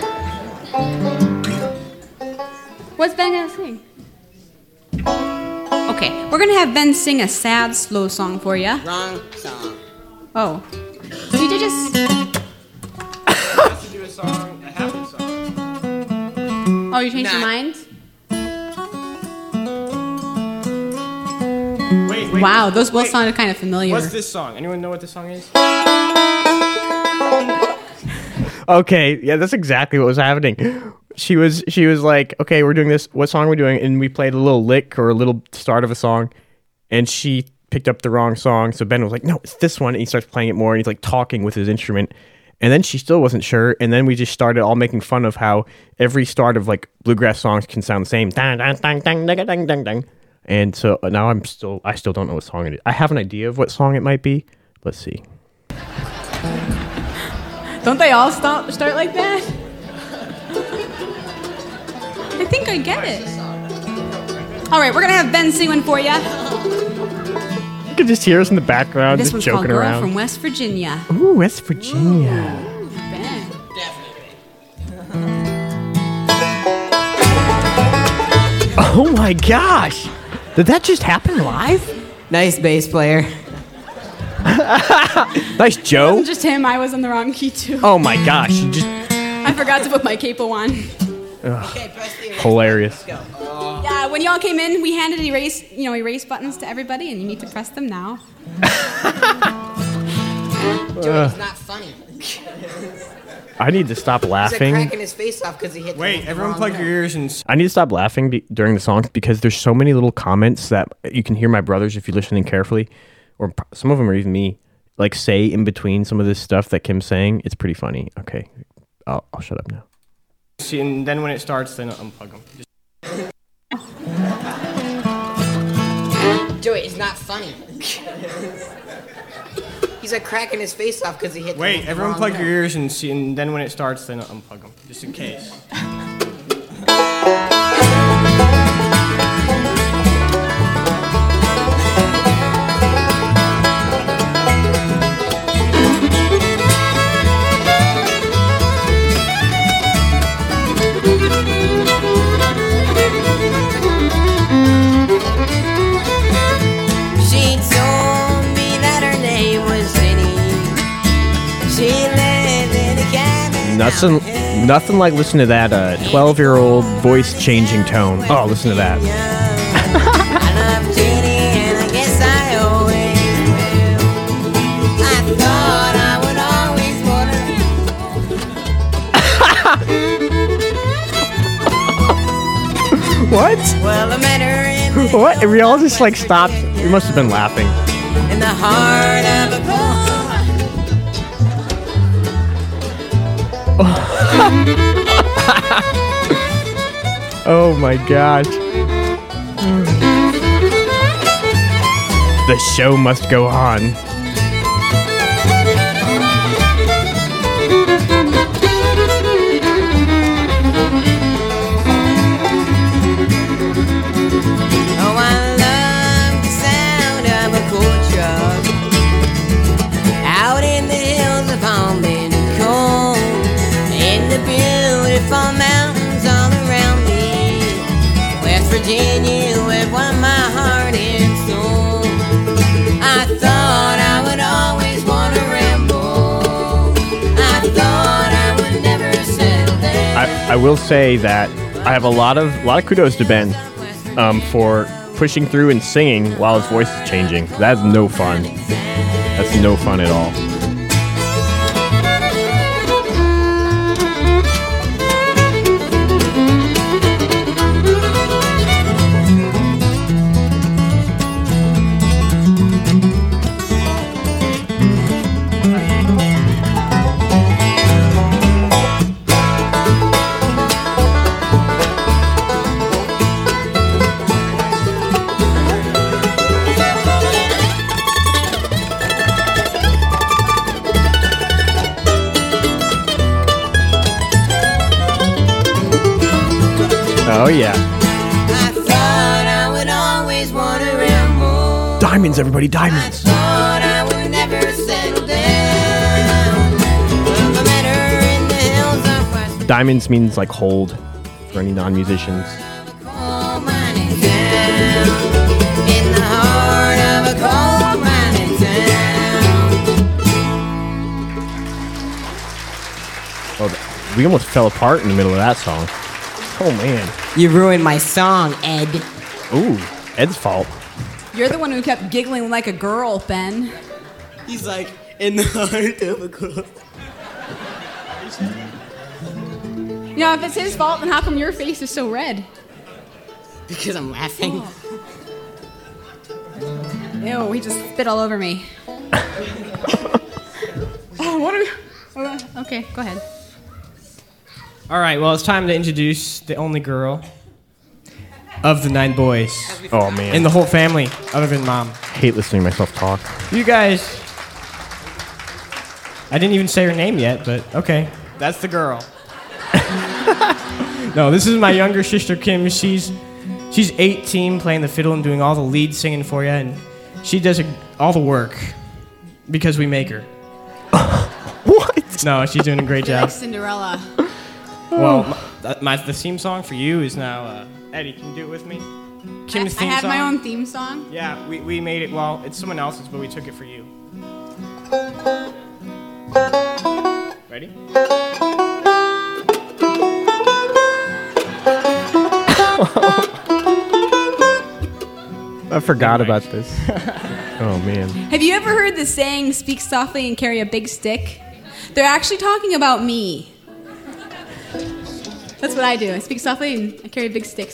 What's Ben going to sing? Okay, we're going to have Ben sing a sad, slow song for you. Wrong song. Oh. Did you just... He wants to do a song, a happy song. Oh, you changed your mind? Wait, wow, those both sounded kind of familiar. What's this song? Anyone know what this song is? Okay, yeah, that's exactly what was happening. She was like, okay, we're doing this. What song are we doing? And we played a little lick or a little start of a song, and she picked up the wrong song. So Ben was like, no, it's this one. And he starts playing it more, and he's like talking with his instrument. And then she still wasn't sure. And then we just started all making fun of how every start of like bluegrass songs can sound the same. Dang, dang, dang, dang, dang, dang, dang, dang. And so now I still don't know what song it is. I have an idea of what song it might be. Let's see. Don't they all start like that? I think I get it. All right, we're going to have Ben sing one for you. You can just hear us in the background just joking around. This one's called Girl from West Virginia. Ooh, West Virginia. Ooh, Ben. Definitely. Oh, my gosh. Did that just happen live? Nice bass player. Nice Joe. It wasn't just him. I was in the wrong key, too. Oh, my gosh. I forgot to put my capo on. Okay, press the erase. Hilarious. Go. Oh. Yeah, when y'all came in, we handed erase buttons to everybody, and you need to press them now. Joey's not funny. I need to stop laughing. He's like cracking his face off because he hit the wrong note. Everyone plug your ears and... I need to stop laughing during the songs because there's so many little comments that you can hear my brothers, if you're listening carefully, or some of them are even me, like say in between some of this stuff that Kim's saying. It's pretty funny. Okay, I'll shut up now. See, and then when it starts, then unplug them. Joey, it's not funny. He's like cracking his face off because he hit the wrong note. Wait, everyone plug your ears and see, and then when it starts, then unplug them, just in case. Nothing like listening to that 12-year-old voice changing tone. Oh, listen to that. What? What? We all just like stopped. We must have been laughing. In the heart of a... Oh my gosh. The show must go on. Oh, I love the sound of a cool truck out in the hills of home and cold. The beautiful mountains all around me, West Virginia with one. will say that I have a lot of kudos to Ben for pushing through and singing while his voice is changing. That's no fun. That's no fun at all. Oh, yeah. I thought I would always want to ramble. Diamonds, everybody, diamonds. I thought I would never settle down. Well, I met her in the hills of West. Diamonds means like hold for any non-musicians. Coal mining town. In the heart of a coal mining town. Oh, we almost fell apart in the middle of that song. Oh, man. You ruined my song, Ed. Ooh, Ed's fault. You're the one who kept giggling like a girl, Ben. He's like, in the heart of a girl. You know, if it's his fault, then how come your face is so red? Because I'm laughing. Oh. Ew, he just spit all over me. Oh, what are you... Okay, go ahead. All right, well, it's time to introduce the only girl of the 9 boys. Oh, man. And the whole family, other than Mom. I hate listening to myself talk. You guys. I didn't even say her name yet, but okay. That's the girl. No, this is my younger sister, Kim. She's 18, playing the fiddle and doing all the lead singing for you, and she does all the work because we make her. What? No, she's doing a great job. Like Cinderella. Well, the theme song for you is now, Eddie, can you do it with me? Kim's theme song. I have my own theme song? Yeah, we made it, well, it's someone else's, but we took it for you. Ready? I forgot about this. Oh, man. Have you ever heard the saying, speak softly and carry a big stick? They're actually talking about me. That's what I do. I speak softly and I carry big sticks.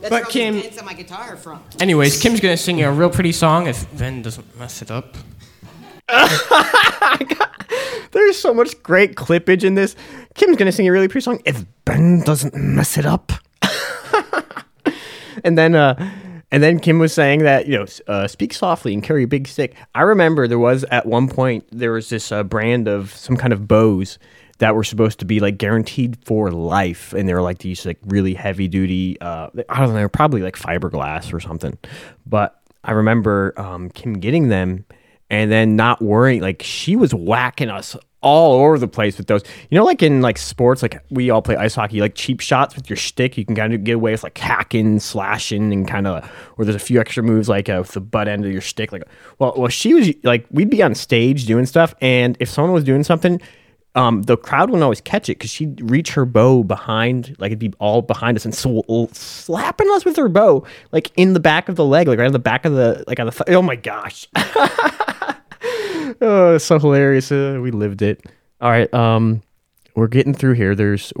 That's where Kim gets my guitar from. Anyways, Kim's going to sing you a real pretty song if Ben doesn't mess it up. There's so much great clippage in this. Kim's going to sing a really pretty song if Ben doesn't mess it up. And then Kim was saying that, you know, speak softly and carry a big stick. I remember at one point, there was this brand of some kind of bows that were supposed to be like guaranteed for life, and they were like these like really heavy duty. I don't know, they were probably like fiberglass or something. But I remember Kim getting them, and then not worrying. Like she was whacking us all over the place with those. You know, like in like sports, like we all play ice hockey. Like cheap shots with your stick, you can kind of get away with like hacking, slashing, and kind of. Or there's a few extra moves like with the butt end of your stick. Like, well, she was like, we'd be on stage doing stuff, and if someone was doing something. The crowd wouldn't always catch it because she'd reach her bow behind, like it'd be all behind us, and so slapping us with her bow, like in the back of the leg, like right on the back of the, like on the. Oh my gosh! Oh, it's so hilarious. We lived it. All right, we're getting through here. There's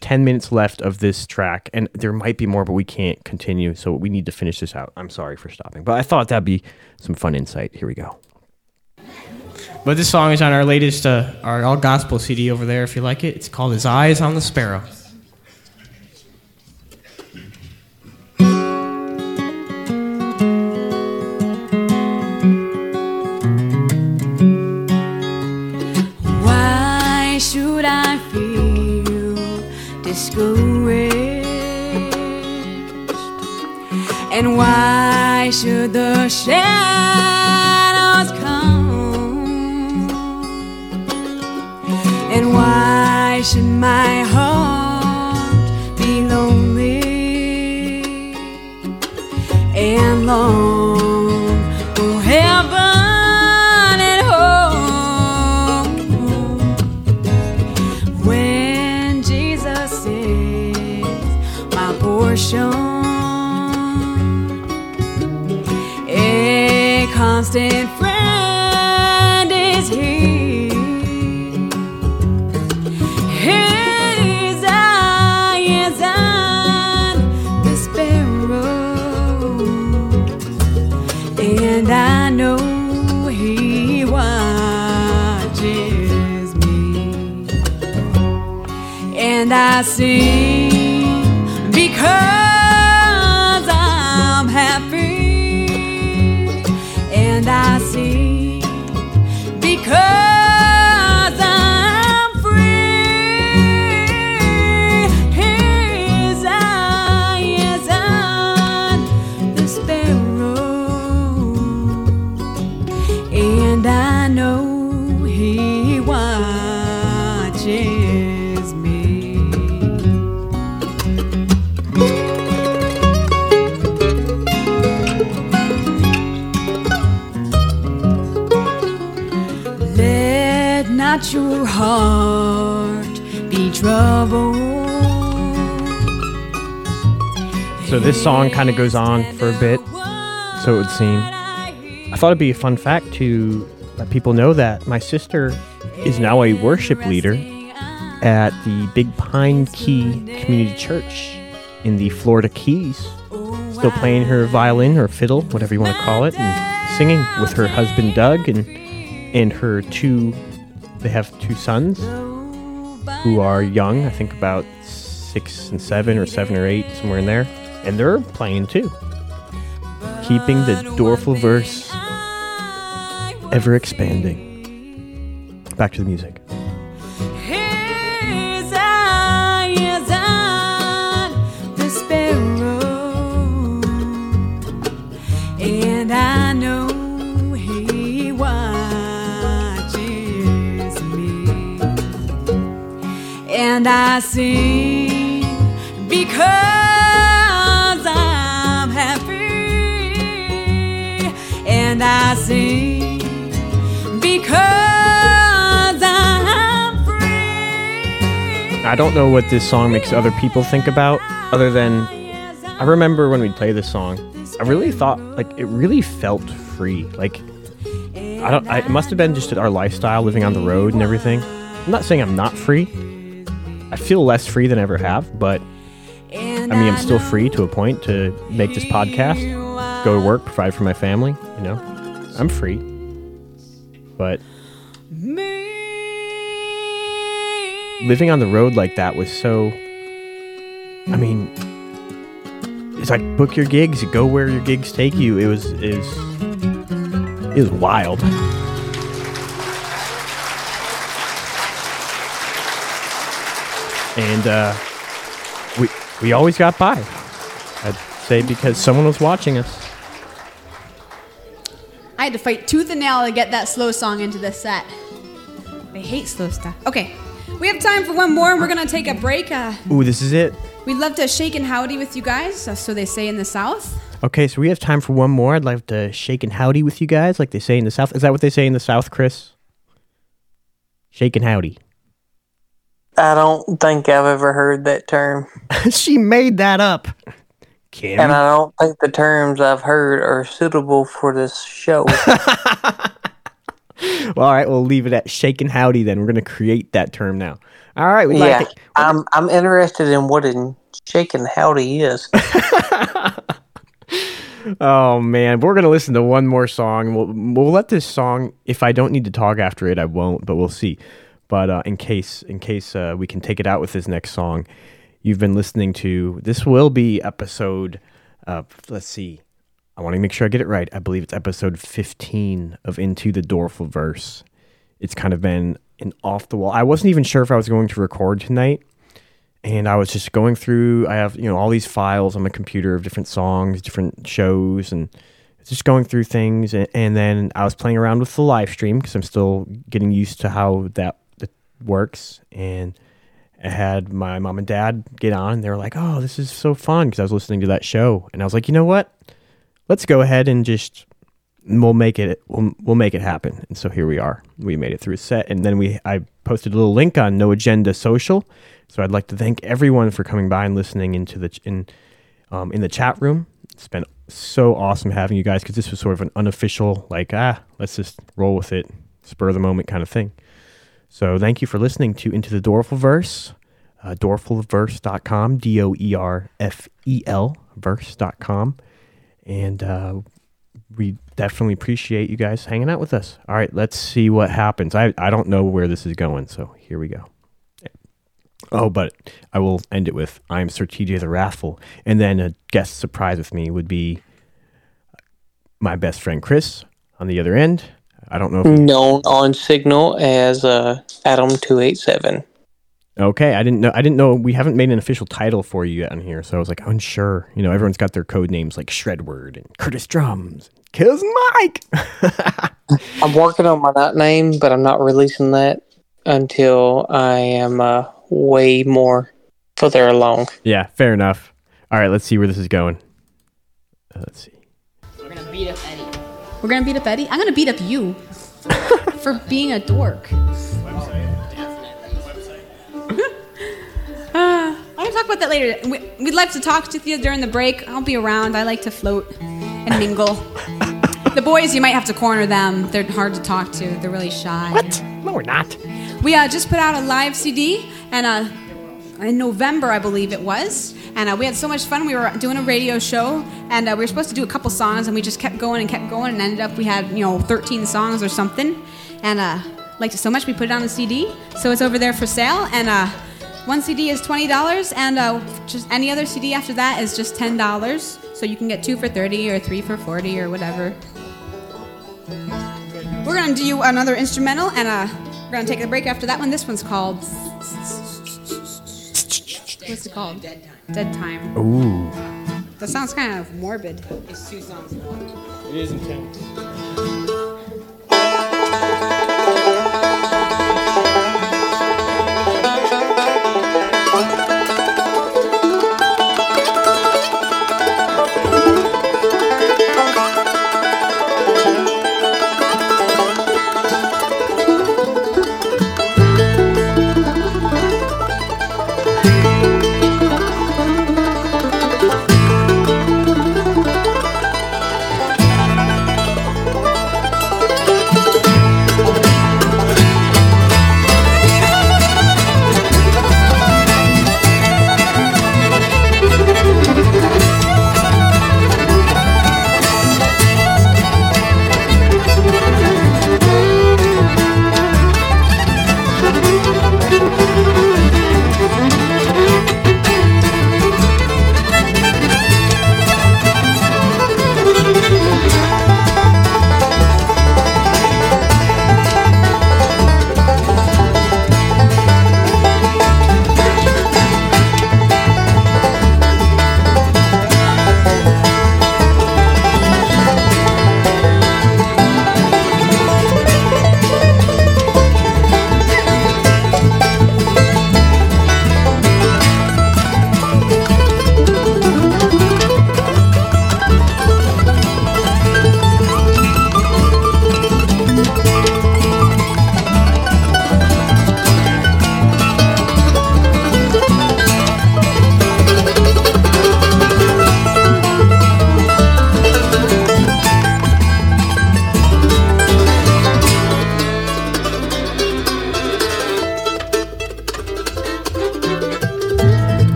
10 minutes left of this track, and there might be more, but we can't continue, so we need to finish this out. I'm sorry for stopping, but I thought that'd be some fun insight. Here we go. But this song is on our latest, our all-gospel CD over there, if you like it. It's called His Eyes on the Sparrow. Why should I feel discouraged? And why should the shadows come? And why should my heart be lonely and long for heaven and home? When Jesus constant friend is He. His eyes on the sparrow, and I know He watches me, and I sing because I see because I'm free. His eye is on the sparrow, and I know He watches me. Let your heart be troubled. So this song kind of goes on for a bit, so it would seem. I thought it'd be a fun fact to let people know that my sister is now a worship leader at the Big Pine Key Community Church in the Florida Keys. Still playing her violin or fiddle, whatever you want to call it, and singing with her husband Doug and her two... They have two sons who are young, I think about 6 and 7 or 7 or 8, somewhere in there. And they're playing too. Keeping the Doerfelverse ever expanding. Back to the music. His eye is on the sparrow, and I know He was. And I sing because I'm happy. And I sing because I'm free. I don't know what this song makes other people think about, other than I remember when we'd play this song, I really thought, like, it really felt free. Like, it must have been just our lifestyle living on the road and everything. I'm not saying I'm not free. I feel less free than I ever have, but I mean, I'm still free to a point to make this podcast, go to work, provide for my family, you know? I'm free. But living on the road like that was so, I mean, it's like book your gigs, go where your gigs take you. It was wild. And we always got by, I'd say, because someone was watching us. I had to fight tooth and nail to get that slow song into the set. I hate slow stuff. Okay, we have time for one more, and we're going to take a break. Ooh, this is it. We'd love to shake and howdy with you guys, so they say in the South. Okay, so we have time for one more. I'd like to shake and howdy with you guys, like they say in the South. Is that what they say in the South, Chris? Shake and howdy. I don't think I've ever heard that term. She made that up, Kim. And I don't think the terms I've heard are suitable for this show. Well, all right, we'll leave it at shake and howdy then. We're going to create that term now. All right. I'm interested in what a shake and howdy is. Oh, man. We're going to listen to one more song. We'll let this song, if I don't need to talk after it, I won't, but we'll see. But in case we can take it out with this next song, you've been listening to, this will be episode, let's see, I want to make sure I get it right. I believe it's episode 15 of Into the Doerfelverse. It's kind of been an off-the-wall. I wasn't even sure if I was going to record tonight, and I was just going through, I have, you know, all these files on my computer of different songs, different shows, and just going through things. And then I was playing around with the live stream because I'm still getting used to how that works, and I had my mom and dad get on, and they were like, oh, this is so fun, because I was listening to that show, and I was like, you know what, let's go ahead and just we'll make it happen. And so here we are, we made it through a set, and then I posted a little link on No Agenda Social. So I'd like to thank everyone for coming by and listening into the in the chat room. It's been so awesome having you guys, because this was sort of an unofficial, like, let's just roll with it, spur of the moment kind of thing. So thank you for listening to Into the Doerfelverse, doerfelverse.com, Doerfel, verse.com. And we definitely appreciate you guys hanging out with us. All right, let's see what happens. I don't know where this is going, so here we go. Oh, but I will end it with, I'm Sir TJ the Wrathful. And then a guest surprise with me would be my best friend Chris on the other end. I don't know if... Known on Signal as Adam287. Okay, I didn't know. We haven't made an official title for you yet on here, so I was like, unsure. You know, everyone's got their code names like Shredword and Curtis Drums, Kills Mike. I'm working on my name, but I'm not releasing that until I am... way more further along. Yeah, fair enough. All right, let's see where this is going. Let's see. We're going to beat up Eddie. We're going to beat up Eddie? I'm going to beat up you for being a dork. Website. Definitely. Website. I'm going to talk about that later. We'd like to talk to you during the break. I'll be around. I like to float and mingle. The boys, you might have to corner them. They're hard to talk to. They're really shy. What? No, we're not. We just put out a live CD and in November, I believe it was. And we had so much fun. We were doing a radio show, and we were supposed to do a couple songs, and we just kept going, and ended up we had 13 songs or something. And liked it so much we put it on the CD, so it's over there for sale. And one CD is $20, and just any other CD after that is just $10. So you can get 2 for $30 or 3 for $40 or whatever. We're gonna do another instrumental, and we're gonna take a break after that one. This one's called... What's it called? Dead Time. Dead Time. Ooh. That sounds kind of morbid. It's 2 songs long. It is intense.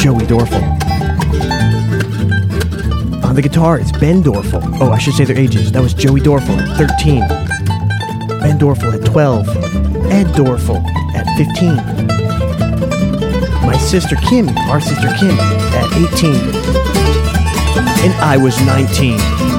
Joey Doerfel. On the guitar, it's Ben Doerfel. Oh, I should say their ages. That was Joey Doerfel at 13. Ben Doerfel at 12. Ed Doerfel at 15. My sister Kim, our sister Kim, at 18. And I was 19.